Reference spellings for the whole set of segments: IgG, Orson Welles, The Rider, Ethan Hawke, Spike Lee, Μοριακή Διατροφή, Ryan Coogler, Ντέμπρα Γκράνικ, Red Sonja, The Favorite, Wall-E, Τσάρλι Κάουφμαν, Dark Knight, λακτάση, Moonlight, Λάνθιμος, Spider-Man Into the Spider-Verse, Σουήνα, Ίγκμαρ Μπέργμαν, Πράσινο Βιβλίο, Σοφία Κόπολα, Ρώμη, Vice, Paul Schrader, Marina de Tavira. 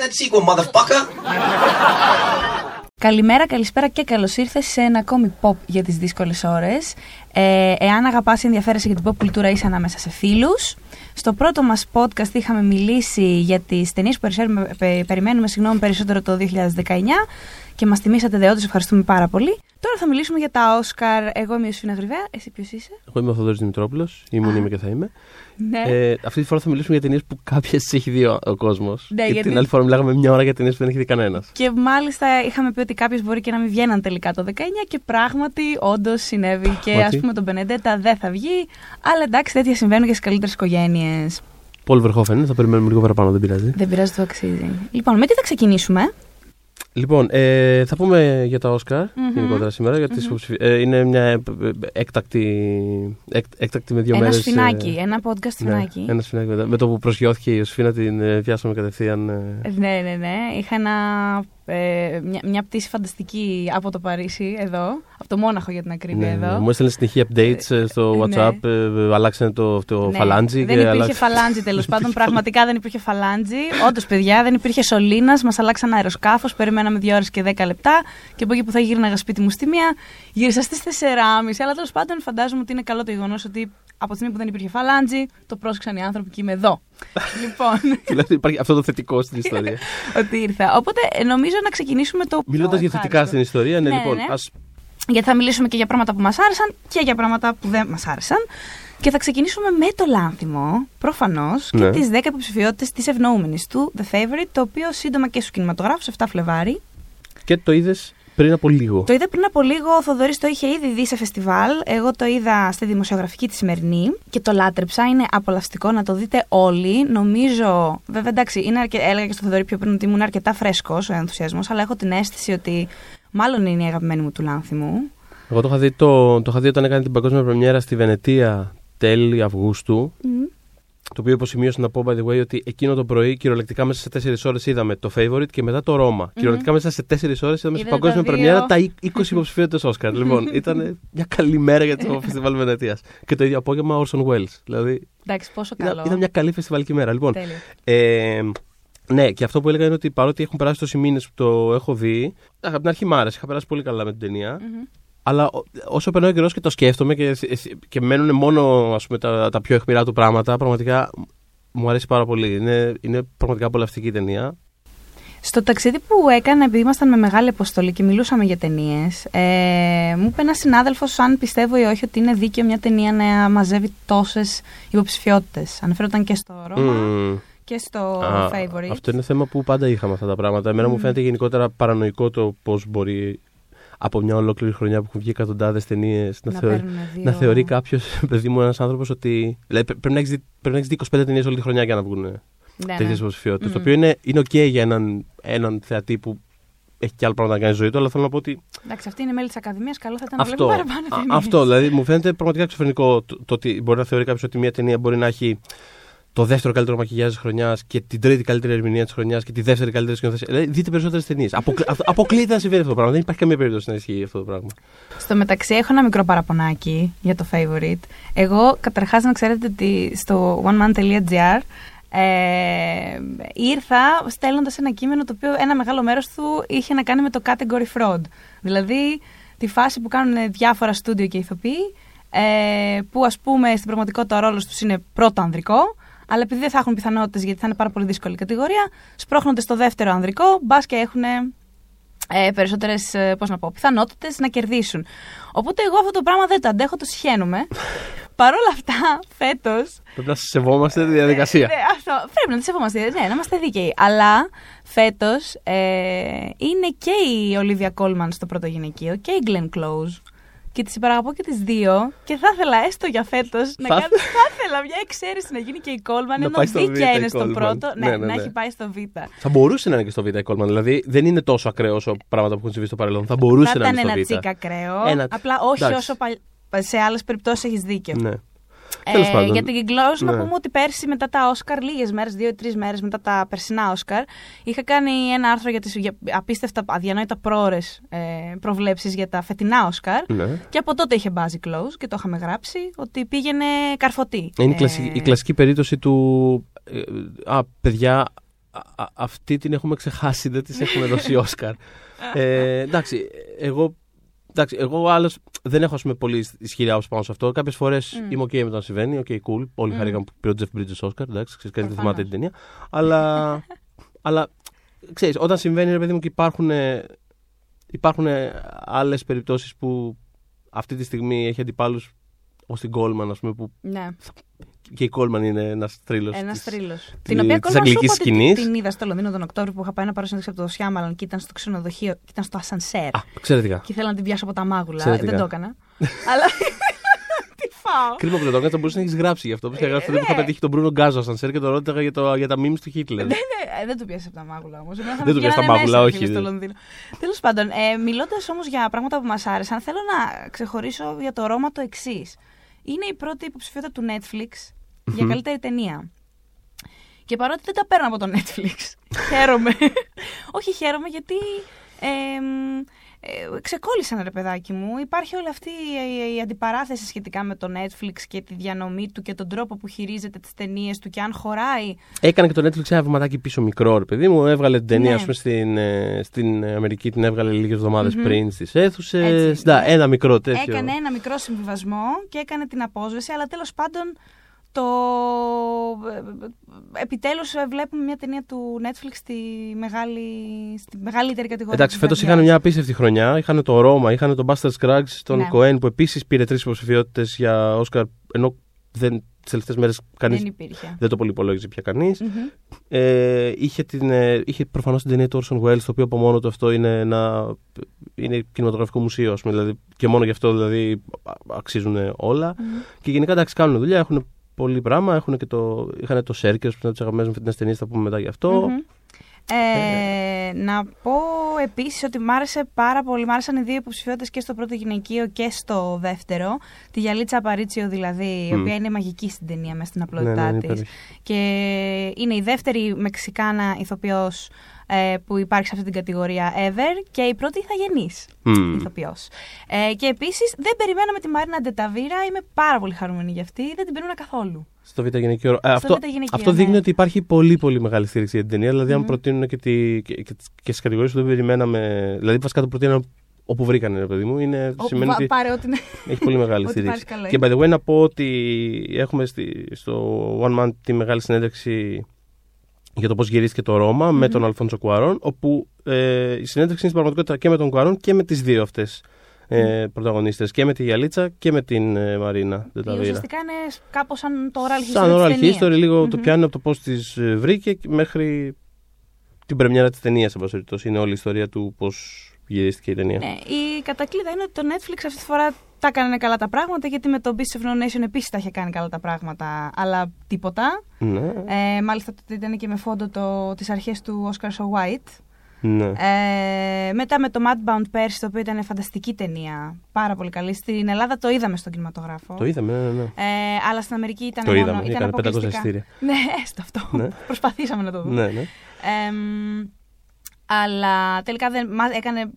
that sequel, motherfucker! Καλημέρα, καλησπέρα και καλώς ήρθες σε ένα ακόμη pop για τις δύσκολες ώρες. Εάν αγαπάς, ενδιαφέρεσαι για την pop κουλτούρα, είσαι ανάμεσα σε φίλους. Στο πρώτο μας podcast είχαμε μιλήσει για τις ταινίες που περιμένουμε περισσότερο το 2019 και μας τιμήσατε δεόντως, ευχαριστούμε πάρα πολύ. Τώρα θα μιλήσουμε για τα Όσκαρ. Εγώ είμαι η Σουήνα, εσύ ποιος είσαι? Εγώ είμαι ο Θοδόρης Νιτρόπουλος, είμαι και θα είμαι. Ναι. Αυτή τη φορά θα μιλήσουμε για ταινίες που κάποιες τις έχει δει ο κόσμος. Ναι, γιατί την άλλη φορά μιλάγαμε μια ώρα για ταινίες που δεν έχει δει κανένας. Και μάλιστα είχαμε πει ότι κάποιες μπορεί και να μην βγαίναν τελικά το 19 και πράγματι όντως συνέβη. Και ας πούμε τον Μπενεντέτα δεν θα βγει, αλλά εντάξει, τέτοια συμβαίνουν και στις καλύτερες οικογένειες. Paul Verhoeven, θα περιμένουμε λίγο παραπάνω, δεν πειράζει. Δεν πειράζει, το αξίζει. Λοιπόν, με τι θα ξεκινήσουμε? Λοιπόν, θα πούμε για τα Όσκαρ γενικότερα σήμερα. Για τις είναι μια έκτακτη με δύο μέρες. Ένα σφινάκι, ένα podcast σφινάκι. Ναι, ένα σφινάκι μετά. Με το που προσγειώθηκε η Σφίνα την βιάσαμε κατευθείαν. Ναι. Είχα μια πτήση φανταστική από το Παρίσι εδώ, από το Μόναχο για την ακρίβεια εδώ. Μου έστελνε συνεχή updates στο WhatsApp, αλλάξανε το φαλάντζι. Δεν υπήρχε φαλάντζι τέλος πάντων, πραγματικά δεν υπήρχε φαλάντζι. Όντως, παιδιά, δεν υπήρχε σωλήνας, μας αλλάξαν αεροσκάφος, περιμέναμε 2 ώρες και 10 λεπτά και από εκεί που θα γύρναγα σπίτι μου στη 1, γύρισα στις 4:30. Αλλά τέλος πάντων, φαντάζομαι ότι είναι καλό το γεγονός ότι από τη στιγμή που δεν υπήρχε φαλάντζι, το πρόσεξαν οι άνθρωποι και είμαι εδώ. Λοιπόν. Δηλαδή υπάρχει αυτό το θετικό στην ιστορία. Ότι ήρθα. Οπότε νομίζω να ξεκινήσουμε το. Μιλώντας για θετικά στην ιστορία, ναι. Γιατί θα μιλήσουμε και για πράγματα που μας άρεσαν και για πράγματα που δεν μας άρεσαν. Και θα ξεκινήσουμε με το Λάνθιμο, προφανώς, και τις 10 υποψηφιότητες της ευνοούμενης του, The Favorite, το οποίο σύντομα και στους κινηματογράφους 7 Φλεβάρι. Και το είδες πριν από λίγο. Το είδα πριν από λίγο, ο Θοδωρής το είχε ήδη δει σε φεστιβάλ. Εγώ το είδα στη δημοσιογραφική τη σημερινή και το λάτρεψα. Είναι απολαυστικό, να το δείτε όλοι. Νομίζω, βέβαια εντάξει, έλεγα και στο Θοδωρή πιο πριν ότι ήμουν αρκετά φρέσκος ο ενθουσιασμός, αλλά έχω την αίσθηση ότι μάλλον είναι η αγαπημένη μου του Λάνθιμου. Εγώ το είχα δει, όταν έκανε την παγκόσμια πρεμιέρα στη Βενετία τέλη Αυγούστου. Το οποίο υποσημείωσε να πω, by the way, ότι εκείνο το πρωί κυριολεκτικά μέσα σε 4 ώρες είδαμε το Favorite και μετά το Ρώμα. Κυριολεκτικά μέσα σε 4 ώρες είδαμε σε παγκόσμια πρεμιέρα τα 20 υποψηφιότητες Όσκαρ. Λοιπόν, ήταν μια καλή μέρα για το φεστιβάλ Βενετίας. Και το ίδιο απόγευμα Orson Welles. Δηλαδή, εντάξει, πόσο καλό. Ήταν μια καλή φεστιβάλική μέρα. Λοιπόν, ναι, και αυτό που έλεγα είναι ότι παρότι έχουν περάσει τόσοι μήνες που το έχω δει, από την αρχή μ' άρεσε, είχα περάσει πολύ καλά με την ταινία. Αλλά όσο περνάει ο καιρός και το σκέφτομαι και μένουν μόνο, ας πούμε, τα πιο αιχμηρά του πράγματα, πραγματικά μου αρέσει πάρα πολύ. Είναι πραγματικά απολαυστική ταινία. Στο ταξίδι που έκανα, επειδή ήμασταν με μεγάλη αποστολή και μιλούσαμε για ταινίες, μου είπε ένας συνάδελφος αν πιστεύω ή όχι ότι είναι δίκαιο μια ταινία να μαζεύει τόσες υποψηφιότητες. Αναφέρονταν και στο Ρώμα και στο Favorite. Αυτό είναι θέμα που πάντα είχαμε αυτά τα πράγματα. Εμένα μου φαίνεται γενικότερα παρανοϊκό το πώς μπορεί από μια ολόκληρη χρονιά που έχουν βγει εκατοντάδες ταινίες να θεωρεί κάποιος, παιδί μου, ένας άνθρωπος ότι. Δηλαδή, πρέπει να έχεις δει 25 ταινίες όλη τη χρονιά για να βγουν τέτοιες υποψηφιότητες. Το οποίο είναι OK για έναν θεατή που έχει κι άλλα πράγματα να κάνει ζωή του, αλλά θέλω να πω ότι. Εντάξει, αυτή είναι μέλη της Ακαδημίας, καλό θα ήταν να βλέπει παραπάνω ταινίες. Αυτό, δηλαδή, μου φαίνεται πραγματικά εξωφρενικό το ότι μπορεί να θεωρεί κάποιος ότι μια ταινία μπορεί να έχει το δεύτερο καλύτερο μακιγιάζ της χρονιάς και την τρίτη καλύτερη ερμηνεία της χρονιάς και τη δεύτερη καλύτερη σκηνοθεσία. Δηλαδή, δείτε περισσότερες ταινίες. Αποκλείεται να συμβαίνει αυτό το πράγμα. Δεν υπάρχει καμία περίπτωση να ισχύει αυτό το πράγμα. Στο μεταξύ, έχω ένα μικρό παραπονάκι για το Favorite. Εγώ, καταρχάς, να ξέρετε ότι στο oneman.gr ήρθα στέλνοντας ένα κείμενο το οποίο ένα μεγάλο μέρος του είχε να κάνει με το category fraud. Δηλαδή, τη φάση που κάνουν διάφορα στούντιο και ηθοποιοί, που ας πούμε στην πραγματικότητα ο ρόλος τους είναι πρώτο ανδρικό. Αλλά επειδή δεν θα έχουν πιθανότητες, γιατί θα είναι πάρα πολύ δύσκολη κατηγορία, σπρώχνονται στο δεύτερο ανδρικό, μπας και έχουν περισσότερες πιθανότητες να κερδίσουν. Οπότε εγώ αυτό το πράγμα δεν το αντέχω, το συχαίνομαι. Παρ' όλα αυτά, φέτος. Πρέπει να σεβόμαστε τη διαδικασία. Πρέπει να τη σεβόμαστε, ναι, να είμαστε δίκαιοι. Αλλά φέτος είναι και η Ολίβια Κόλμαν στο πρώτο γυναικείο και η Γκλεν Κλόουζ. Και τις υπεραγαπώ και τις δύο και θα ήθελα έστω για φέτος να κάνω. Θα ήθελα μια εξαίρεση να γίνει και η Κόλμαν, ενώ δίκαια είναι στο πρώτο. Ναι, να έχει πάει στο Β. Θα μπορούσε να είναι και στο Β η Κόλμαν, δηλαδή δεν είναι τόσο ακραίο όσο πράγματα που έχουν συμβεί στο παρελθόν. Θα μπορούσε να είναι στο Β. Ήταν ένα τσίκα ακραίο. Απλά όχι όσο σε άλλες περιπτώσεις έχεις δίκιο. Ναι. Για την Κλόουζ να πούμε ότι πέρσι μετά τα Όσκαρ, λίγες μέρες, 2-3 μέρες μετά τα περσινά Όσκαρ, είχα κάνει ένα άρθρο για τις απίστευτα αδιανόητα προώρες προβλέψεις για τα φετινά Όσκαρ. Και από τότε είχε μπάζει η Κλόουζ και το είχαμε γράψει ότι πήγαινε καρφωτή. Είναι η κλασική περίπτωση του παιδιά, αυτή την έχουμε ξεχάσει, δεν της έχουμε δώσει Όσκαρ. Εγώ άλλος δεν έχω, ας πούμε, πολύ ισχυρή άποψη πάνω σε αυτό. Κάποιες φορές είμαι οκ με το να συμβαίνει, οκ, cool. Όλοι χαρήκαμε που πήρε ο Τζεφ Μπρίτζες Όσκαρ, εντάξει, ξέρεις, κανείς δεν θυμάται την ταινία. Αλλά ξέρεις, όταν συμβαίνει, ρε παιδί μου, και υπάρχουν άλλες περιπτώσεις που αυτή τη στιγμή έχει αντιπάλους, ως την Goldman, ας πούμε, που και η Goldman είναι ένας θρύλος την οποία Goldman την είδα στο Λονδίνο τον Οκτώβριο που είχα πάει να πάρω συνέντευξη από το Σιάμαλον και ήταν στο ξενοδοχείο και ήταν στο ασανσέρ. Εξαιρετικά. Και ήθελα να την πιάσω από τα μάγουλα. Δεν το έκανα. Αλλά τι φάω. Κρίμα που δεν το έκανα, θα μπορούσε να έχει γράψει γι' αυτό. Όπως είχα γράψει τότε που είχα πετύχει τον Μπρούνο Γκάζο ασανσέρ και τον ρώταγα για τα memes του Χίτλερ. Δεν του πιάσε από τα μάγουλα όμως. Δεν του πιάσε από τα μάγουλα, όχι. Τέλος πάντων, μιλώντας όμως για πράγματα που μας άρεσαν, θέλω να ξεχωρίσω για το Ρώμα το εξής. Είναι η πρώτη υποψηφιότητα του Netflix για καλύτερη ταινία. Και παρότι δεν τα παίρνω από το Netflix, χαίρομαι. Όχι, χαίρομαι γιατί ξεκόλλησαν, ρε παιδάκι μου. Υπάρχει όλη αυτή η αντιπαράθεση σχετικά με το Netflix και τη διανομή του και τον τρόπο που χειρίζεται τις ταινίες του και αν χωράει. Έκανε και το Netflix ένα βηματάκι πίσω μικρό, ρε παιδί μου. Έβγαλε την ταινία, ας πούμε, στην Αμερική την έβγαλε λίγες εβδομάδες πριν στις αίθουσες. Ένα μικρό τέτοιο. Έκανε ένα μικρό συμβιβασμό και έκανε την απόσβεση, αλλά τέλος πάντων επιτέλους βλέπουμε μια ταινία του Netflix στη μεγαλύτερη κατηγορία. Εντάξει, φέτος είχαν μια απίστευτη χρονιά. Είχαν το Ρώμα, είχαν τον Buster Scruggs, τον Cohen που επίσης πήρε 3 υποψηφιότητες για Όσκαρ, ενώ τις τελευταίες μέρες κανείς δεν το πολύ υπολόγιζε πια κανείς. Είχε προφανώς την ταινία του Orson Welles, το οποίο από μόνο του αυτό είναι κινηματογραφικό μουσείο, ας πούμε, δηλαδή, και μόνο γι' αυτό δηλαδή αξίζουν όλα. Και γενικά, εντάξει, κάνουν δουλειά, έχουν πολύ πράγμα. Είχαν το Shirkers που ήταν τις αγαπημένες μου φετινές ταινίες, θα πούμε μετά γι' αυτό. Να πω επίσης ότι μ' άρεσε πάρα πολύ. Μ' άρεσαν οι δύο υποψηφιότητες και στο πρώτο γυναικείο και στο δεύτερο. Τη Γιαλίτσα Απαρίσιο, δηλαδή, η οποία είναι μαγική στην ταινία μέσα στην απλότητά της. Και είναι η δεύτερη Μεξικάνα ηθοποιός που υπάρχει σε αυτή την κατηγορία ever και η πρώτη ηθαγενής ηθοποιός. Και επίσης δεν περιμέναμε τη Marina de Tavira, είμαι πάρα πολύ χαρούμενη για αυτή, δεν την περίμενα καθόλου. Στο β' γυναικείο. Αυτό δείχνει ότι υπάρχει πολύ πολύ μεγάλη στήριξη για την ταινία, δηλαδή αν προτείνουν και στις κατηγορίες που δεν περιμέναμε, δηλαδή βασικά το προτείνουν όπου βρήκανε, ρε παιδί μου, σημαίνει ότι έχει πολύ μεγάλη στήριξη. Και by the way, να πω ότι έχουμε στο One Man τη μεγάλη συνέντευξη για το πώς γυρίστηκε το Ρώμα με τον Αλφόνσο Κουαρόν, όπου η συνέντευξη είναι στην πραγματικότητα και με τον Κουαρόν και με τις δύο αυτές πρωταγωνίστες, και με τη Γιαλίτσα και με την Μαρίνα Ντε Ταβίρα. Ουσιαστικά είναι κάπως σαν το oral history. Σαν oral history, λίγο το πιάνει από το πώς τις βρήκε μέχρι την πρεμιέρα της ταινίας. Είναι όλη η ιστορία του πώς γυρίστηκε η ταινία. Ναι, η κατακλείδα είναι ότι το Netflix αυτή τη φορά τα έκανε καλά τα πράγματα, γιατί με το Beast of No Nation επίσης τα είχε κάνει καλά τα πράγματα, αλλά τίποτα. Ναι. Μάλιστα τότε ήταν και με φόντο τις αρχές του Oscar So White. Ναι. Μετά με το Mudbound πέρσι, το οποίο ήταν φανταστική ταινία, πάρα πολύ καλή. Στην Ελλάδα το είδαμε στον κινηματογράφο. Το είδαμε, ναι. Αλλά στην Αμερική ήταν το μόνο. Το είδαμε, ήταν 500 εισιτήρια. Ναι, έστω αυτό. Ναι. Προσπαθήσαμε να το δούμε. Ναι, ναι. Αλλά τελικά έκανε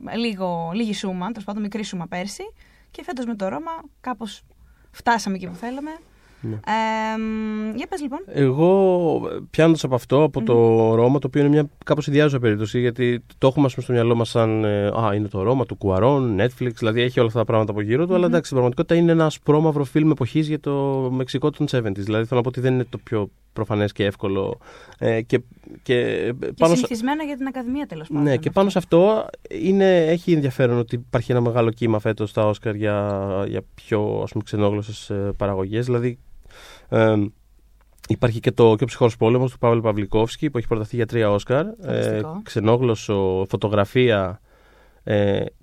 λίγη σούμα, τέλος πάντων μικρή σούμα πέρσι. Και φέτος με το Ρώμα κάπως φτάσαμε εκεί που θέλαμε. Ναι. Για πες λοιπόν. Εγώ πιάνοντας από αυτό, από το Ρώμα, το οποίο είναι μια κάπως ιδιάζουσα περίπτωση, γιατί το έχουμε, ας πούμε, στο μυαλό μας σαν είναι το Ρώμα του Κουαρόν, Netflix, δηλαδή έχει όλα αυτά τα πράγματα από γύρω του, αλλά εντάξει, στην πραγματικότητα είναι ένα ασπρόμαυρο φιλμ εποχής για το Μεξικό των 70's. Δηλαδή θέλω να πω ότι δεν είναι το πιο προφανές και εύκολο. Και συνηθισμένο για την Ακαδημία, τέλος πάντων. Ναι, και πάνω σε αυτό έχει ενδιαφέρον ότι υπάρχει ένα μεγάλο κύμα φέτος στα Όσκαρ για πιο, ας πούμε, ξενόγλωσσες παραγωγές. Δηλαδή υπάρχει και ο ψυχρός πόλεμος του Πάβελ Παβλικόφσκι που έχει προταθεί για 3 Όσκαρ. Ξενόγλωσσο, φωτογραφία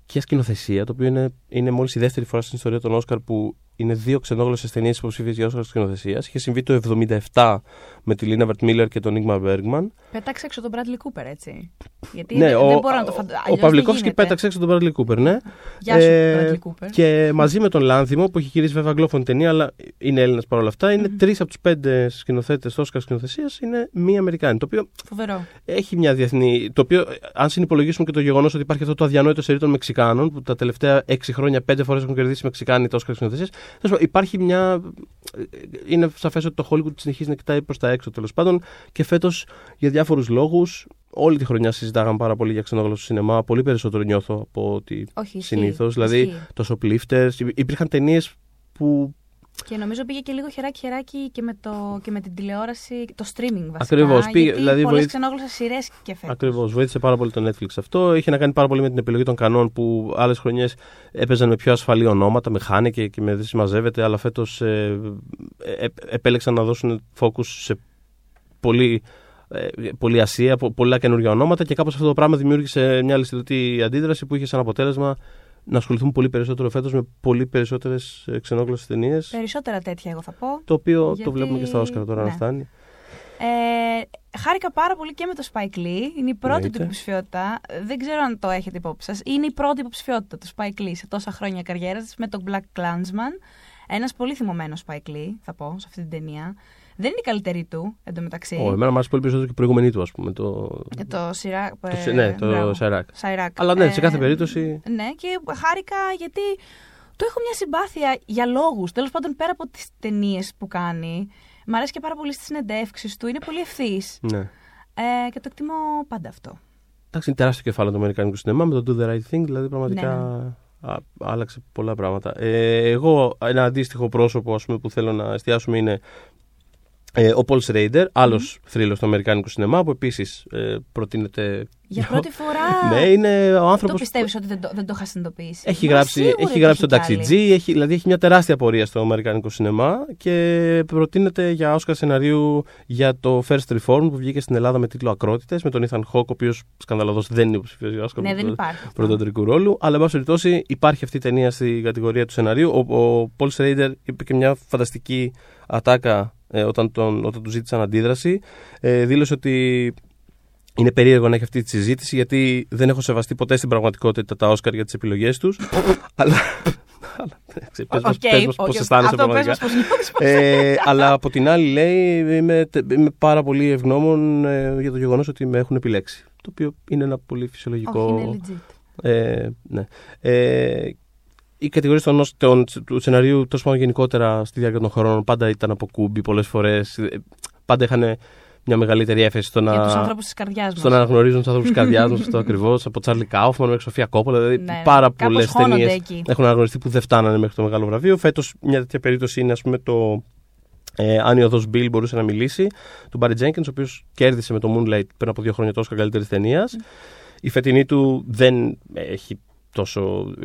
και σκηνοθεσία, το οποίο είναι μόλις η δεύτερη φορά στην ιστορία των Όσκαρ που είναι 2 ξενόγλωσσες ταινίες υποψήφιες για Όσκαρ σκηνοθεσίας. Είχε συμβεί το 1977 με τη Λίνα Βερτμίλερ και τον Ίγκμαρ Μπέργμαν. Πέταξε έξω τον Μπράντλι Κούπερ, έτσι. Γιατί ναι, δεν μπορώ να το φανταστώ. Ο Παυλικόφσκι πέταξε έξω τον Μπράντλι Κούπερ, ναι. Γεια σου, Μπράντλι Κούπερ. Και μαζί με τον Λάνθιμο, που έχει γυρίσει βέβαια αγγλόφωνη ταινία, αλλά είναι Έλληνας παρόλα αυτά, είναι 3 από τους 5 σκηνοθέτες Όσκαρ σκηνοθεσίας είναι μη Αμερικάνοι. Το οποίο φοβερό. Έχει μια διεθνή. Το οποίο, αν συνυπολογίσουμε και το γεγονός ότι υπάρχει αυτό το αδιανόητο σερί των Μεξικάνων, που τα τελευταία 6 χρόνια 5 φορές έχουν κερδίσει Μεξικάνοι τα Όσκαρ σκηνοθεσίας. Υπάρχει μια. Είναι σαφές ότι το Hollywood συνεχίζει να κοιτάει προς τα έξω τέλος πάντων. Και φέτος για διάφορους λόγους, όλη τη χρονιά συζητάγαμε πάρα πολύ για ξενόγλωσσο σινεμά. Πολύ περισσότερο νιώθω από ότι συνήθως. Δηλαδή, τόσο πλήφτες. Υπήρχαν ταινίες που. Και νομίζω πήγε και λίγο χεράκι-χεράκι και με την τηλεόραση, το streaming βασικά. Ακριβώς. Γιατί δηλαδή, πολλές ξενόγλωσσες σειρές και φέτος. Ακριβώς. Βοήθησε πάρα πολύ το Netflix αυτό. Είχε να κάνει πάρα πολύ με την επιλογή των κανόν που άλλες χρονιές έπαιζαν με πιο ασφαλή ονόματα, με χάνηκε και με δεν συμμαζεύεται. Αλλά φέτος επέλεξαν να δώσουν focus σε πολύ Ασία, πολλά καινούργια ονόματα και κάπως αυτό το πράγμα δημιούργησε μια αλυσιδωτή αντίδραση που είχε σαν αποτέλεσμα να ασχοληθούν πολύ περισσότερο φέτος με πολύ περισσότερες ξενόγλωσσες ταινίες. Περισσότερα τέτοια, εγώ θα πω. Το οποίο το βλέπουμε και στα Όσκαρ τώρα να φτάνει. Χάρηκα πάρα πολύ και με το Spike Lee. Είναι η πρώτη του υποψηφιότητα. Δεν ξέρω αν το έχετε υπόψη σας. Είναι η πρώτη υποψηφιότητα του Spike Lee σε τόσα χρόνια καριέρας με τον Black Klansman. Ένας πολύ θυμωμένο Spike Lee, θα πω, σε αυτή την ταινία. Δεν είναι η καλύτερη του, εντωμεταξύ. Εμένα μου αρέσει πολύ περισσότερο και η προηγούμενη του, ας πούμε. Το Σιράκ. Ναι, το Σιράκ. Αλλά ναι, σε κάθε περίπτωση. Ναι, και χάρηκα γιατί του έχω μια συμπάθεια για λόγους. Τέλος πάντων, πέρα από τις ταινίες που κάνει, μου αρέσει και πάρα πολύ στις συνεντεύξεις του. Είναι πολύ ευθύς. Ναι. Και το εκτιμώ πάντα αυτό. Εντάξει, είναι τεράστιο κεφάλαιο του αμερικανικού σινεμά με το Do the Right Thing, δηλαδή πραγματικά. Ναι. Άλλαξε πολλά πράγματα. Εγώ, ένα αντίστοιχο πρόσωπο ας πούμε, που θέλω να εστιάσουμε είναι ο Paul Schrader, άλλος θρύλος του αμερικάνικου σινεμά, που επίσης προτείνεται. Για πρώτη φορά! Ναι, είναι ο άνθρωπος. Το πιστεύεις ότι δεν το είχα συνειδητοποιήσει. Έχει γράψει τον Taxi G, δηλαδή έχει μια τεράστια πορεία στο αμερικάνικο σινεμά και προτείνεται για Όσκαρ σεναρίου για το First Reform που βγήκε στην Ελλάδα με τίτλο Ακρότητες, με τον Ethan Hawke, ο οποίος σκανδαλωδώς δεν είναι υποψηφίος για Όσκαρ πρωτοανδρικού ρόλου. Αλλά, εν πάση περιπτώσει, υπάρχει αυτή η ταινία στην κατηγορία του σεναρίου. Ο Paul Schrader είπε και μια φανταστική ατάκα. Όταν του ζήτησαν αντίδραση, δήλωσε ότι είναι περίεργο να έχει αυτή τη συζήτηση γιατί δεν έχω σεβαστεί ποτέ στην πραγματικότητα τα Όσκαρ για τις επιλογές τους. Αλλά. Πες μας πώς αισθάνεσαι πραγματικά. Αλλά από την άλλη, λέει, είμαι πάρα πολύ ευγνώμων για το γεγονός ότι με έχουν επιλέξει. Το οποίο είναι ένα πολύ φυσιολογικό. Οι κατηγορίες του σεναρίου, τόσο πάνω γενικότερα στη διάρκεια των χρόνων, πάντα ήταν από κούμπι πολλές φορές. Πάντα είχαν μια μεγαλύτερη έφεση στο να. Για τους ανθρώπους της καρδιάς μας. Στο να αναγνωρίζουν τους ανθρώπους της καρδιάς μας, αυτό ακριβώς. Από Τσάρλι Κάουφμαν μέχρι Σοφία Κόπολα. Δηλαδή, ναι, πάρα πολλές ταινίες έχουν αναγνωριστεί που δεν φτάνανε μέχρι το μεγάλο βραβείο. Φέτος, μια τέτοια περίπτωση είναι, ας πούμε, το. Αν η οδός Μπιλ μπορούσε να μιλήσει, του Μπάρι Τζένκινς, ο οποίος κέρδισε με το Moonlight πριν από 2 χρόνια τόσο καλύτερη ταινία. Η φετινή του δεν έχει.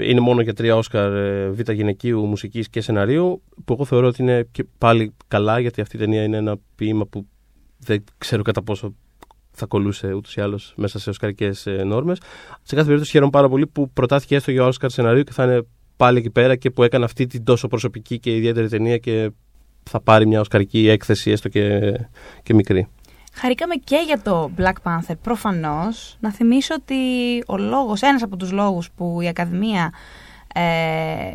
Είναι μόνο για 3 Όσκαρ β' γυναικείου, μουσικής και σεναρίου, που εγώ θεωρώ ότι είναι και πάλι καλά, γιατί αυτή η ταινία είναι ένα ποίημα που δεν ξέρω κατά πόσο θα κολλούσε ούτως ή άλλως μέσα σε οσκαρικές νόρμες. Σε κάθε περίπτωση χαίρομαι πάρα πολύ που προτάθηκε έστω για Όσκαρ σεναρίου και θα είναι πάλι εκεί πέρα και που έκανε αυτή την τόσο προσωπική και ιδιαίτερη ταινία και θα πάρει μια οσκαρική έκθεση έστω και μικρή. Χαρήκαμε και για το Black Panther, προφανώς. Να θυμίσω ότι ένας από τους λόγους που η Ακαδημία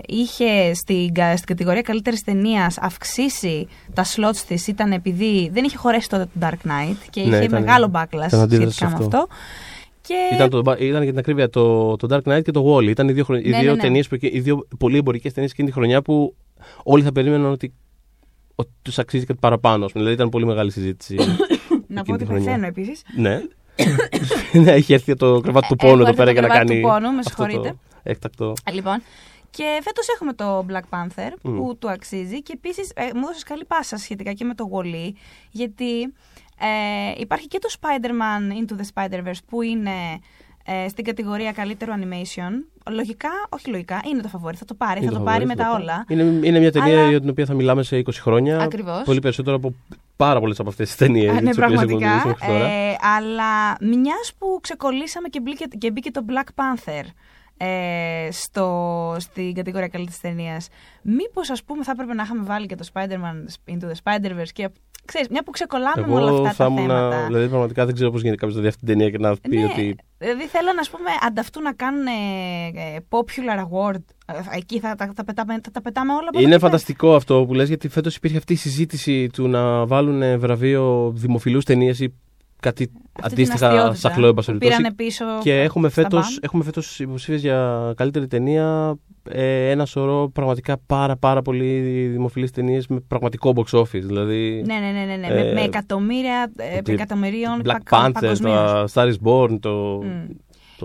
είχε στην κατηγορία καλύτερης ταινίας αυξήσει τα slots της ήταν επειδή δεν είχε χωρέσει τότε το Dark Knight και είχε μεγάλο backlash σχετικά με αυτό. Ήταν για την ακρίβεια το Dark Knight και το Wall-E. Ήταν οι δύο πολύ εμπορικές ταινίες εκείνη τη χρονιά που όλοι θα περίμεναν ότι τους αξίζει κάτι παραπάνω. Δηλαδή ήταν πολύ μεγάλη συζήτηση. Να πω ότι πεθαίνω επίσης. Ναι. Ναι, έχει έρθει το κρεβάτι του πόνου εδώ πέρα για να κάνει. Το κρεβάτι του πόνου, με συγχωρείτε. Έκτακτο. Λοιπόν, και φέτος έχουμε το Black Panther που του αξίζει και επίσης μου έδωσες καλή πάσα σχετικά και με το Wall-E, γιατί υπάρχει και το Spider-Man Into the Spider-Verse που είναι στην κατηγορία καλύτερου animation. Όχι λογικά, είναι το φαβόρι. Θα το πάρει μετά όλα. Είναι μια ταινία για την οποία θα μιλάμε σε 20 χρόνια. Ακριβώς. Πολύ περισσότερο από πάρα πολλές από αυτές τις ταινίες. Ναι, πραγματικά. Αλλά μιας που ξεκολλήσαμε και μπήκε το Black Panther στην κατηγορία καλύτερης ταινίας, μήπως ας πούμε θα έπρεπε να είχαμε βάλει και το Spider-Man Into the Spider-Verse και ξέρεις, μια που ξεκολλάμε με όλα αυτά τα θέματα. Δηλαδή, πραγματικά δεν ξέρω πώς γίνεται κάποιος να δει αυτή την ταινία και να πει ότι. Δηλαδή, θέλω να ανταυτού να κάνουν popular award. Εκεί θα τα πετάμε όλα. Είναι φανταστικό αυτό που λες, γιατί φέτος υπήρχε αυτή η συζήτηση του να βάλουν βραβείο δημοφιλούς ταινίες ή κάτι αντίστοιχα σαν χλόι πίσω. Και έχουμε φέτος υποψήφιες για καλύτερη ταινία ένα σωρό πραγματικά πάρα πολύ δημοφιλείς ταινίες με πραγματικό box office. Δηλαδή, ναι, με εκατομμύρια εκατομμυρίων παγκοσμίως. Black Panther, Star is Born, το...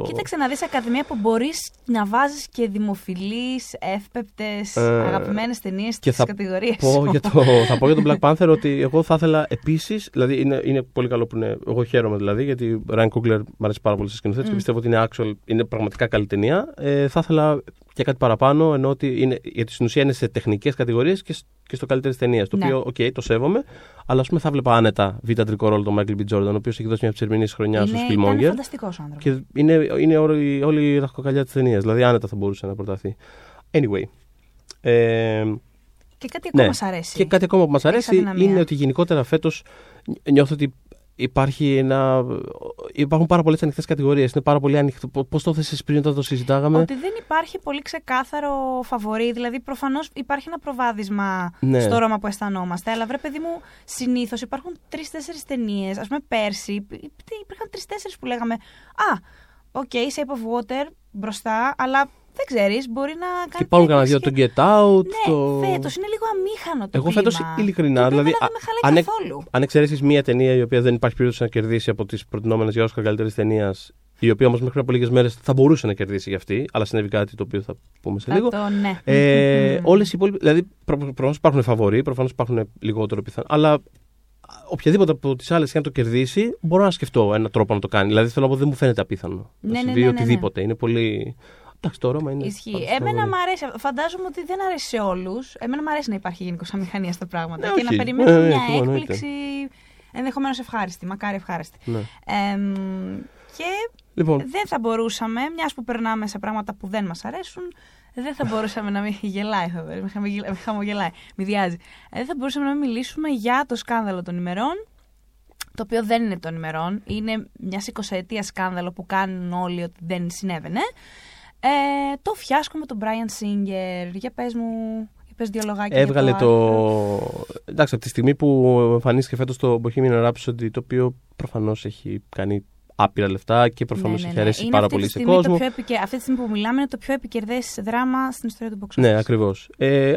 Κοίταξε να δεις ακαδημία που μπορείς να βάζεις και δημοφιλείς, εύπεπτες, αγαπημένες ταινίες στις κατηγορίες. Θα πω για τον Black Panther ότι εγώ θα ήθελα επίσης, δηλαδή είναι πολύ καλό που είναι, εγώ χαίρομαι δηλαδή, γιατί Ryan Coogler μου αρέσει πάρα πολύ σε σκηνοθέτης και πιστεύω ότι είναι actual, είναι πραγματικά καλή ταινία. Θα ήθελα και κάτι παραπάνω, ενώ ότι είναι, γιατί στην ουσία είναι σε τεχνικές κατηγορίες και στο καλύτερης ταινίας. Το οποίο, οκ, το σέβομαι, αλλά ας πούμε θα βλέπα άνετα β' αντρικό ρόλο τον Michael B. Jordan, ο οποίος έχει δώσει μια από τις ερμηνείες χρονιάς στους Killmonger. Είναι φανταστικός άνθρωπος. Και είναι όλη η ραχοκοκαλιά της ταινίας. Δηλαδή, άνετα θα μπορούσε να προταθεί. Anyway. Και κάτι ακόμα μας αρέσει. Και κάτι ακόμα που μας αρέσει είναι ότι γενικότερα φέτος νιώθω ότι υπάρχουν πάρα πολλές ανοιχτές κατηγορίες. Είναι πάρα πολύ ανοιχτό. Πώς το θέσες πριν όταν το συζητάγαμε? Ότι δεν υπάρχει πολύ ξεκάθαρο φαβορί. Δηλαδή, προφανώς υπάρχει ένα προβάδισμα στο Ρώμα που αισθανόμαστε. Αλλά βρε, παιδί μου, συνήθως υπάρχουν 3-4 ταινίες. Ας πούμε, πέρσι υπήρχαν 3-4 που λέγαμε Shape of Water μπροστά, αλλά. Δεν ξέρεις, μπορεί να κάνει. Και υπάρχουν κανένα δύο, το Get Out. Ναι, φέτος είναι λίγο αμήχανο το κλίμα. Εγώ φέτος ειλικρινά, δηλαδή. Αν εξαιρέσεις μία ταινία η οποία δεν υπάρχει περίπτωση να κερδίσει από τις προτινόμενες για Όσκαρ καλύτερης ταινίας, η οποία όμως μέχρι από λίγες μέρες θα μπορούσε να κερδίσει για αυτή, αλλά συνέβη κάτι το οποίο θα πούμε σε λίγο. Όλες οι υπόλοιπες. Δηλαδή, προφανώς υπάρχουν φαβορί, προφανώς υπάρχουν λιγότερο πιθανό. Αλλά οποιαδήποτε από τις άλλες, για να το κερδίσει, μπορώ να σκεφτώ έναν τρόπο να το κάνει. Δηλαδή, θέλω να πω, δεν μου φαίνεται απίθανο να συμβεί οτιδήποτε. Είναι πολύ. Ισχύει. Εμένα μου αρέσει. Φαντάζομαι ότι δεν αρέσει σε όλους. Εμένα μου αρέσει να υπάρχει γενικώς αμηχανία στα πράγματα και να περιμένω μια έκπληξη ενδεχομένως ευχάριστη. Μακάρι ευχάριστη. Ναι. Και δεν θα μπορούσαμε, μιας που περνάμε σε πράγματα που δεν μας αρέσουν, δεν θα μπορούσαμε να μην γελάει. Μην χαμογελάει. Μην διάζει. Δεν θα μπορούσαμε να μην μιλήσουμε για το σκάνδαλο των ημερών. Το οποίο δεν είναι των ημερών. Είναι μια 20ετία σκάνδαλο που κάνουν όλοι ότι δεν συνέβαινε. Το φιάσκο με τον Bryan Singer. Για πες μου, πες δύο λογάκια. Έβγαλε Εντάξει, από τη στιγμή που εμφανίστηκε φέτος το Bohemian Rhapsody, το οποίο προφανώς έχει κάνει άπειρα λεφτά και προφανώς έχει αρέσει πάρα πολύ σε κόσμο. Αυτή τη στιγμή που μιλάμε είναι το πιο επικερδές δράμα στην ιστορία του box office. Ναι, ακριβώς.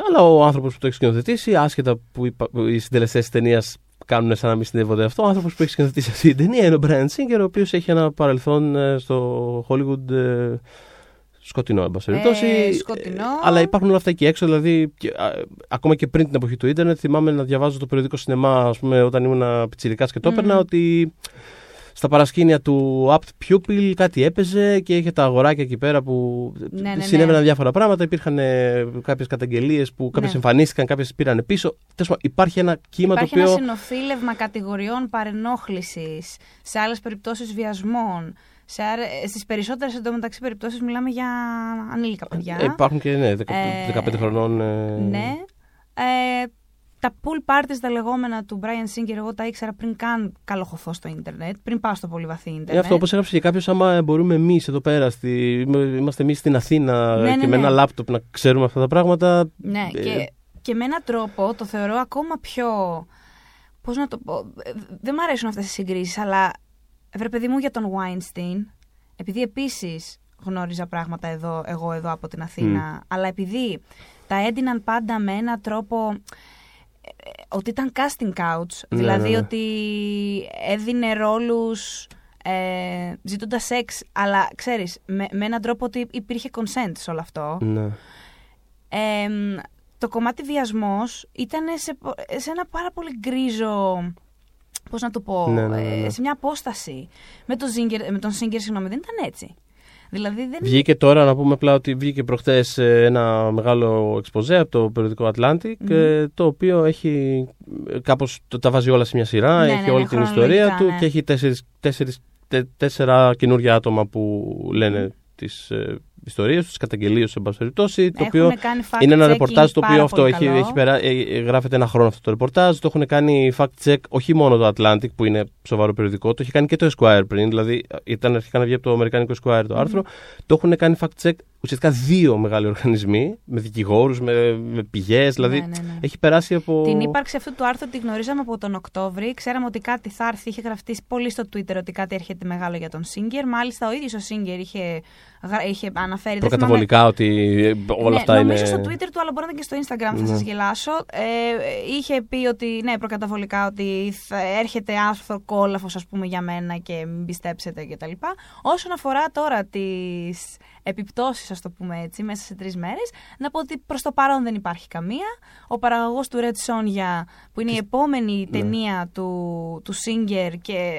Αλλά ο άνθρωπος που το έχει σκηνοθετήσει, άσχετα που οι συντελεστές της ταινίας κάνουν σαν να μην συνδεύονται αυτό, ο άνθρωπος που έχει σκηνοθετήσει αυτή την ταινία είναι ο Bryan Singer, ο οποίος έχει ένα παρελθόν στο Hollywood. Σκοτεινό, εν πάση περιπτώσει. Σκοτεινό. Αλλά υπάρχουν όλα αυτά εκεί έξω. Δηλαδή, ακόμα και πριν την εποχή του Ιντερνετ, θυμάμαι να διαβάζω το περιοδικό σινεμά, ας πούμε, όταν ήμουν πιτσιρικάς και το έπαιρνα, ότι στα παρασκήνια του Apt Pupil κάτι έπαιζε και είχε τα αγοράκια εκεί πέρα που συνέβαιναν διάφορα πράγματα. Υπήρχαν κάποιες καταγγελίες που κάποιες εμφανίστηκαν, κάποιες πήραν πίσω. Υπάρχει ένα κύμα το οποίο. Υπάρχει ένα συνοθήλευμα κατηγοριών παρενόχλησης, σε άλλες περιπτώσεις βιασμών. Στις περισσότερες εντωμεταξύ περιπτώσεις μιλάμε για ανήλικα παιδιά. Υπάρχουν και 15 χρονών. Ναι. Τα pool parties τα λεγόμενα του Bryan Singer, εγώ τα ήξερα πριν καν καλοχωθώ στο ίντερνετ, πριν πάω στο πολύ βαθύ ίντερνετ. Αυτό όπως έγραψε και κάποιος, άμα μπορούμε εμείς εδώ πέρα, είμαστε εμείς στην Αθήνα και με ένα λάπτοπ να ξέρουμε αυτά τα πράγματα. Ναι, και με έναν τρόπο το θεωρώ ακόμα πιο. Πώς να το πω. Δεν μου αρέσουν αυτές οι συγκρίσεις, αλλά. Βρε παιδί μου, για τον Weinstein, επειδή επίσης γνώριζα πράγματα εγώ εδώ από την Αθήνα, αλλά επειδή τα έντυναν πάντα με έναν τρόπο ότι ήταν casting couch, δηλαδή ότι έδινε ρόλους ζητώντας σεξ, αλλά ξέρεις, με έναν τρόπο ότι υπήρχε consent σε όλο αυτό. Ναι. Το κομμάτι βιασμός ήταν σε ένα πάρα πολύ γκρίζο. Πώς να το πω, σε μια απόσταση. Με τον Singer, συγγνώμη, δεν ήταν έτσι. Δηλαδή δεν. Βγήκε τώρα, να πούμε απλά ότι βγήκε προχθές ένα μεγάλο εξποζέ από το περιοδικό Atlantic, το οποίο έχει κάπως τα βάζει όλα σε μια σειρά, έχει όλη την ιστορία του και έχει τέσσερα καινούργια άτομα που λένε τις ιστορίες τους, τις καταγγελίες, εν πάση περιπτώσει. Το οποίο είναι ένα ρεπορτάζ το οποίο αυτό γράφεται ένα χρόνο αυτό το ρεπορτάζ. Το έχουν κάνει fact check όχι μόνο το Atlantic που είναι σοβαρό περιοδικό. Το είχε κάνει και το Esquire πριν, δηλαδή ήταν αρχικά να βγει από το αμερικάνικο Esquire το άρθρο. Το έχουν κάνει fact-check ουσιαστικά δύο μεγάλοι οργανισμοί, με δικηγόρους, με πηγές, δηλαδή έχει περάσει από. Την ύπαρξη αυτού του άρθρου τη γνωρίζαμε από τον Οκτώβρη. Ξέραμε ότι κάτι θα έρθει, είχε γραφτεί πολύ στο Twitter ότι κάτι έρχεται μεγάλο για τον Singer. Μάλιστα, ο ίδιος ο Singer είχε αναφέρει. Προκαταβολικά ότι όλα αυτά είναι. Νομίζω στο Twitter του, αλλά μπορεί να και στο Instagram, θα σας γελάσω. Είχε πει ότι, ναι, προκαταβολικά ότι έρχεται άρθρο κόλαφος, ας πούμε, για μένα και μην πιστέψετε κτλ. Όσον αφορά τώρα τις επιπτώσεις, ας το πούμε έτσι, μέσα σε 3 μέρες, να πω ότι προς το παρόν δεν υπάρχει καμία. Ο παραγωγός του Red Sonja, που είναι η επόμενη ταινία του Singer και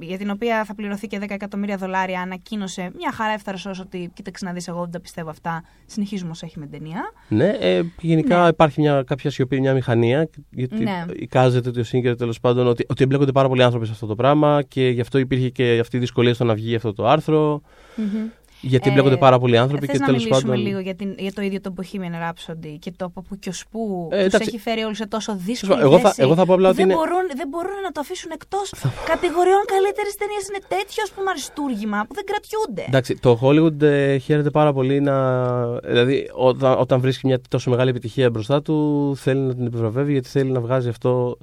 για την οποία θα πληρωθεί και $10 εκατομμύρια, ανακοίνωσε μια χαρά εύθαρσος ότι κοίταξε να δεις, εγώ δεν τα πιστεύω αυτά. Συνεχίζουμε όσο έχει με την ταινία. Ναι, γενικά υπάρχει κάποια σιωπή, μια μηχανία. Γιατί εικάζεται ότι ο Singer, τέλος πάντων, ότι εμπλέκονται πάρα πολλοί άνθρωποι σε αυτό το πράγμα και γι' αυτό υπήρχε και αυτή η δυσκολία στο να βγει αυτό το άρθρο. Mm-hmm. Γιατί μπλέκονται πάρα πολλοί άνθρωποι και τέλος πάντων. Να μιλήσουμε λίγο για το ίδιο το Bohemian Rhapsody και το από που και ως που τους έχει φέρει όλους σε τόσο δύσκολη θέση. Εγώ θα πω απλά ότι δεν μπορούν να το αφήσουν εκτός κατηγοριών καλύτερης ταινίας. Είναι τέτοιο, ας πούμε, αριστούργημα που δεν κρατιούνται. Εντάξει, το Hollywood χαίρεται πάρα πολύ να. Δηλαδή, όταν βρίσκει μια τόσο μεγάλη επιτυχία μπροστά του, θέλει να την επιβραβεύει, γιατί θέλει να βγάζει αυτό.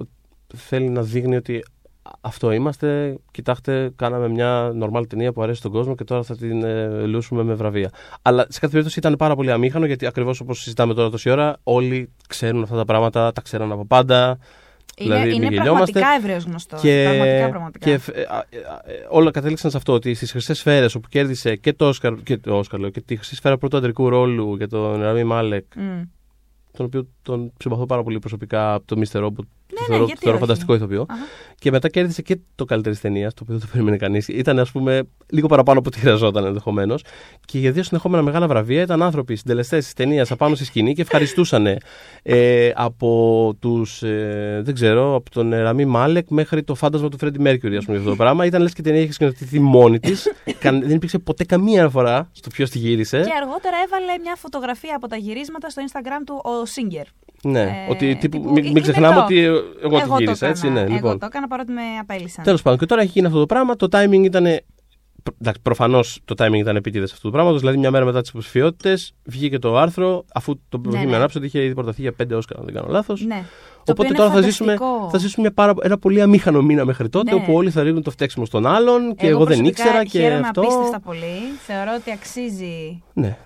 Θέλει να δείχνει ότι. Αυτό είμαστε, κοιτάξτε, κάναμε μια νορμάλ ταινία που αρέσει στον κόσμο και τώρα θα την λούσουμε με βραβεία. Αλλά σε κάθε περίπτωση ήταν πάρα πολύ αμήχανο, γιατί ακριβώς όπως συζητάμε τώρα τόση ώρα, όλοι ξέρουν αυτά τα πράγματα, τα ξέραν από πάντα. Είναι πραγματικά ευρέως γνωστό. Και όλα κατέληξαν σε αυτό, ότι στις χρυσές σφαίρες, όπου κέρδισε και το Όσκαρ και τη χρυσή σφαίρα πρώτου αντρικού ρόλου για τον Ράμι Μάλεκ, τον οποίο τον συμπαθώ πάρα πολύ προσωπικά από το Mr. Robot. Ναι, θεωρώ φανταστικό ηθοποιό. Και μετά κέρδισε και το καλύτερη ταινία, το οποίο δεν το περίμενε κανείς. Ήταν, ας πούμε, λίγο παραπάνω από ό,τι χρειαζόταν ενδεχομένως. Και για δύο συνεχόμενα μεγάλα βραβεία ήταν άνθρωποι συντελεστές της ταινίας απάνω στη σκηνή και ευχαριστούσαν από τους. Δεν ξέρω, από τον Ράμι Μάλεκ μέχρι το φάντασμα του Freddie Mercury, ας πούμε, αυτό το πράγμα. Ήταν λες και η ταινία είχε σκηνοθετηθεί μόνη της. Δεν υπήρξε ποτέ καμία αναφορά στο ποιος τη γύρισε. Και αργότερα έβαλε μια φωτογραφία από τα γυρίσματα στο Instagram του ο Singer. Ναι, ότι μην ξεχνάμε ότι εγώ την γύρισα, έτσι. Ναι, εγώ το έκανα παρότι με απέλυσαν. Τέλος πάντων, και τώρα έχει γίνει αυτό το πράγμα. Το timing ήταν. Εντάξει, προφανώς το timing ήταν επίτηδες αυτού του πράγματος. Δηλαδή, μια μέρα μετά τις υποψηφιότητες βγήκε το άρθρο, αφού το Bohemian Rhapsody είχε ήδη προταθεί για 5 Όσκαρ, αν δεν κάνω λάθος. Ναι. Οπότε τώρα θα ζήσουμε ένα πολύ αμήχανο μήνα μέχρι τότε, όπου όλοι θα ρίχνουν το φταίξιμο στον άλλον και εγώ δεν ήξερα και αυτό. Χαίρομαι απίστευτα πολύ. Θεωρώ ότι αξίζει. Ναι,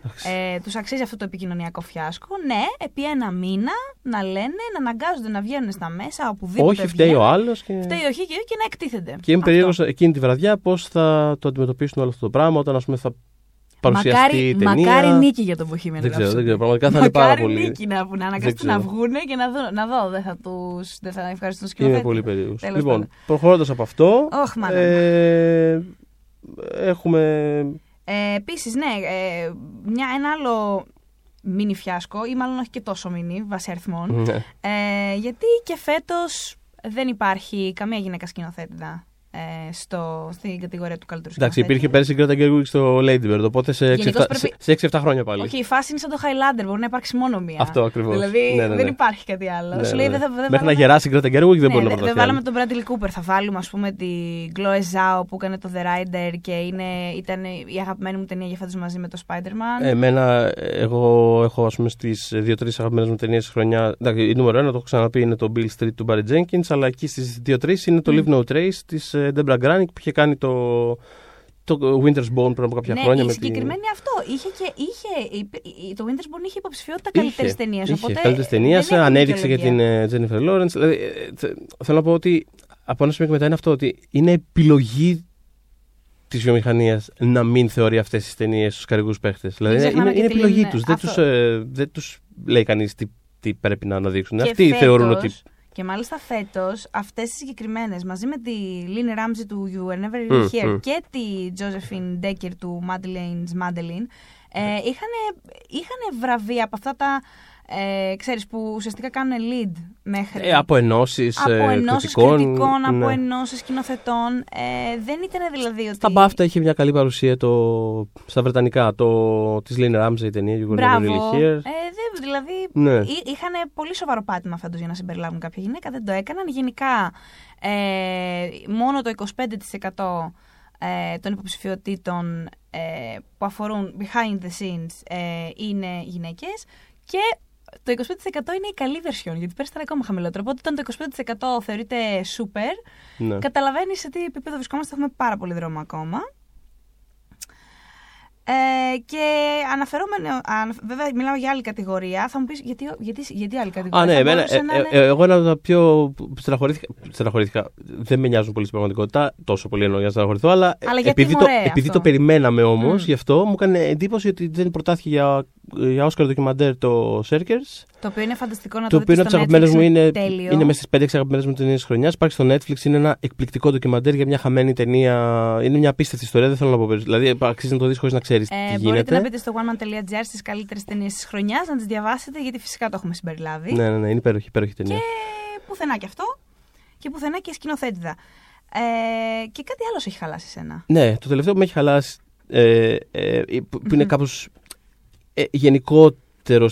τους αξίζει αυτό το επικοινωνιακό φιάσκο. Ναι, επί ένα μήνα να λένε, να αναγκάζονται να βγαίνουν στα μέσα οπουδήποτε. Όχι, φταίει ο άλλος. Φταίει ο Χίγιο και να εκτίθενται. Και είμαι περίεργος εκείνη τη βραδιά πώς θα το αντιμετωπίσουν όλο αυτό το πράγμα, όταν, ας πούμε, θα. Μακάρι νίκη για τον Bohemian. Δεν ξέρω, πραγματικά θα είναι πάρα πολύ. Μακάρι νίκη να αναγκαστούν να βγουν και να δω. Δεν θα ευχαριστούν τους σκηνοθέτες. Είναι πολύ περίεργος. Λοιπόν, προχωρώντας από αυτό. Έχουμε. Επίσης, ναι, ένα άλλο μίνι φιάσκο, ή μάλλον όχι και τόσο μίνι, βάσει αριθμών. Ναι. Γιατί και φέτος δεν υπάρχει καμία γυναίκα σκηνοθέτηδα. Στην κατηγορία του καλύτερου σκηνοθέτη. Εντάξει, υπήρχε πέρσι η Greta Gerwig στο Lady Bird, οπότε σε 6-7 χρόνια πάλι. Όχι, η φάση είναι σαν το Highlander, μπορεί να υπάρξει μόνο μία. Αυτό ακριβώς. Δηλαδή δεν υπάρχει κάτι άλλο. Μέχρι να γεράσει η Greta Gerwig δεν μπορεί να προταθεί. Δεν βάλαμε τον Μπράντλι Κούπερ, θα βάλουμε, ας πούμε, την Chloe Zhao που έκανε το The Rider και ήταν η αγαπημένη μου ταινία για φέτος μαζί με το Spider-Man. Εγώ έχω, ας πούμε, στις 2-3 αγαπημένες μου ταινίες χρονιά. Η νούμερο 1, το έχω ξαναπεί, είναι το Bill Street του Barry Jenkins, αλλά εκεί στις 2-3 είναι το Leave No Trace τη Ντέμπρα Γκράνικ που είχε κάνει το Winter's Bone πριν από κάποια χρόνια. Ναι, συγκεκριμένη αυτό. Το Winter's Bone είχε υποψηφιότητα καλύτερης ταινίας. Καλύτερης ταινίας, ανέδειξε και την Jennifer Lawrence. Δηλαδή, θέλω να πω ότι από ένα σημείο και μετά είναι αυτό, ότι είναι επιλογή της βιομηχανίας να μην θεωρεί αυτές τις ταινίες στους καρυγούς παίχτες. Δηλαδή, είναι επιλογή τους. Δεν τους λέει κανείς τι πρέπει να αναδείξουν. Αυτοί θεωρούν ότι. Και μάλιστα φέτος αυτές τις συγκεκριμένες, μαζί με τη Λίνε Ράμζι του You Are Never Really Here και τη Τζόζεφιν Ντέκερ του Madeleine's Madeline, είχαν βραβεία από αυτά τα. Ξέρεις, που ουσιαστικά κάνουν lead μέχρι. Από ενώσεις κριτικών, από ενώσεις σκηνοθετών. Δεν ήταν δηλαδή ότι. Στα BAFTA είχε μια καλή παρουσία στα βρετανικά της Lynn Ramsey η ταινία. Μπράβο. Δηλαδή είχαν πολύ σοβαρό πάτημα φέτος για να συμπεριλάβουν κάποια γυναίκα, δεν το έκαναν. Γενικά μόνο το 25% των υποψηφιωτήτων που αφορούν behind the scenes είναι γυναίκες και το 25% είναι η καλή version, γιατί πέρσι ήταν ακόμα χαμηλότερο. Οπότε όταν το 25% θεωρείται super, ναι, καταλαβαίνεις σε τι επίπεδο βρισκόμαστε, έχουμε πάρα πολύ δρόμο ακόμα. Και αναφερόμενο, βέβαια μιλάω για άλλη κατηγορία, θα μου πεις γιατί άλλη κατηγορία. Ναι, εμένα, εγώ ένα από τα πιο στεναχωρήθηκα, δεν με νοιάζουν πολύ στην πραγματικότητα, τόσο πολύ εννοώ για να στεναχωρηθώ, αλλά επειδή το περιμέναμε όμως, γι' αυτό μου έκανε εντύπωση ότι δεν προτάθηκε για Oscar ντοκιμαντέρ το Shirkers. Το οποίο είναι φανταστικό να το δείτε στο Netflix, μου είναι τέλειο. Είναι μέσα στις 5-6 αγαπημένες μου ταινίες της χρονιάς. Υπάρχει στο Netflix, είναι ένα εκπληκτικό ντοκιμαντέρ για μια χαμένη ταινία. Είναι μια απίστευτη ιστορία, δεν θέλω να πω περισσότερο. Δηλαδή αξίζει να το δεις χωρίς να ξέρεις τι γίνεται. Μπορείτε να μπείτε στο oneman.gr στις καλύτερες ταινίες της χρονιάς, να τις διαβάσετε, γιατί φυσικά το έχουμε συμπεριλάβει. Ναι, είναι υπέροχη ταινία. Και πουθενά κι αυτό και πουθενά και σκηνοθέτηδα. Και κάτι άλλο έχει χαλάσει εσένα. Ναι, το τελευταίο που με έχει χαλάσει που είναι κάπως γενικότερο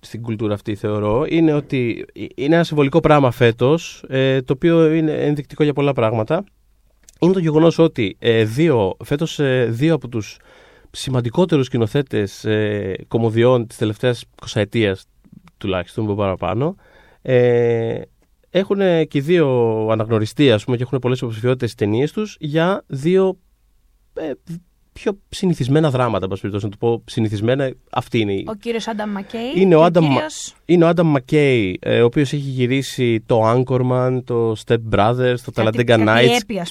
στην κουλτούρα αυτή, θεωρώ, είναι ότι είναι ένα συμβολικό πράγμα φέτος, το οποίο είναι ενδεικτικό για πολλά πράγματα. Είναι το γεγονός ότι φέτος δύο από τους σημαντικότερους σκηνοθέτες κομμωδιών της τελευταίας 20ετίας, τουλάχιστον παραπάνω, έχουν και δύο αναγνωριστεί, ας πούμε, και έχουν πολλές υποψηφιότητες στις ταινίες τους για δύο πιο συνηθισμένα δράματα, να το πω συνηθισμένα, αυτή είναι η... Ο κύριος Adam McKay. Είναι ο Adam McKay, ο οποίος έχει γυρίσει το Anchorman, το Step Brothers, το Talladega Nights.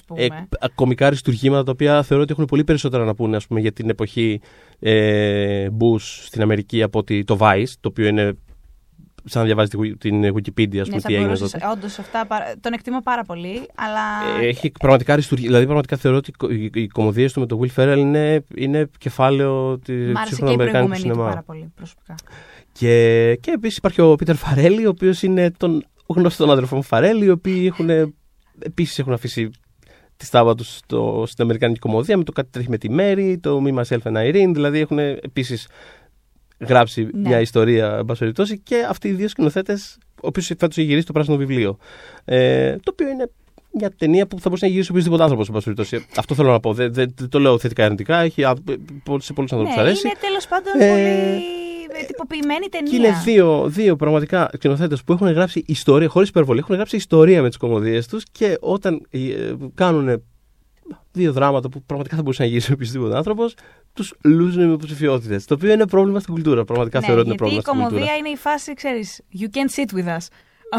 Κομικά αριστουργήματα, τα οποία θεωρώ ότι έχουν πολύ περισσότερα να πούνε, ας πούμε, για την εποχή Bush στην Αμερική από ότι το Vice, το οποίο είναι σαν να διαβάζει την Wikipedia, ας πούμε, τι έγινε τότε. Όντως, αυτά τον εκτιμώ πάρα πολύ, αλλά... Έχει πραγματικά αριστουργία. Δηλαδή, πραγματικά θεωρώ ότι οι κομμωδίες του με τον Will Ferrell είναι κεφάλαιο της ψυχροναμερικάνικου σινεμά. Μ' άρεσε και η προηγούμενη του πάρα πολύ, προσωπικά. Και επίσης υπάρχει ο Peter Farrelly, ο οποίος είναι τον γνωστό αδερφό μου Farrelly, οι οποίοι έχουν αφήσει τη στάβα τους στην αμερικάνικη κομμωδία, με το Κάτι τρέχει με τη Μέρη, το Me, Myself and Irene, δηλαδή έχουν επίσης γράψει μια ιστορία, εν πάση περιπτώσει, και αυτοί οι δύο σκηνοθέτες, ο οποίος φέτος έχει γυρίσει το Πράσινο Βιβλίο. Το οποίο είναι μια ταινία που θα μπορούσε να γυρίσει οποιοδήποτε άνθρωπος, εν πάση περιπτώσει. Αυτό θέλω να πω. Δεν το λέω θετικά ή αρνητικά. Σε πολλούς ανθρώπους αρέσει. Είναι τέλος πάντων πολύ τυποποιημένη ταινία. Και είναι δύο πραγματικά σκηνοθέτες που έχουν γράψει ιστορία, χωρίς υπερβολή, έχουν γράψει ιστορία με τις κομμωδίες τους, και όταν κάνουν δύο δράματα που πραγματικά θα μπορούσε να γυρίσει οποιοδήποτε άνθρωπος, τους λούζουν με υποψηφιότητες. Το οποίο είναι πρόβλημα στην κουλτούρα. Πραγματικά θεωρώ ότι είναι πρόβλημα στην κουλτούρα. Γιατί η κομμωδία είναι η φάση, ξέρεις, you can't sit with us.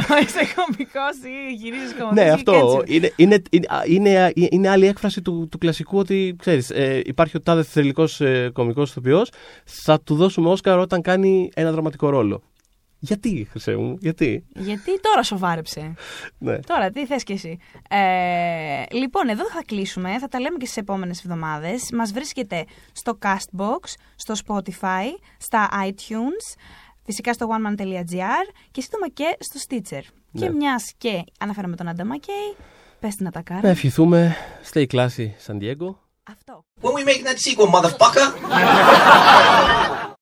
Αν είσαι κωμικός ή γυρίζεις κομμωδίες. Ναι, αυτό. Είναι άλλη έκφραση του κλασικού ότι, ξέρεις, υπάρχει ο τάδε θρυλικός κωμικός ηθοποιός, θα του δώσουμε Όσκαρ όταν κάνει ένα δραματικό ρόλο. Γιατί, Χρυσέ μου, γιατί? Γιατί τώρα σοβάρεψε. Ναι. Τώρα, τι θες κι εσύ. Λοιπόν, εδώ θα κλείσουμε. Θα τα λέμε και στις επόμενες εβδομάδες. Μας βρίσκεται στο Castbox, στο Spotify, στα iTunes, φυσικά στο oneman.gr και σύντομα και στο Stitcher. Ναι. Και μιας και αναφέραμε τον Adam McKay, πες τι να τα κάνουμε. Να ευχηθούμε. Stay classy, San Diego. Αυτό. When we make that sequel, motherfucker!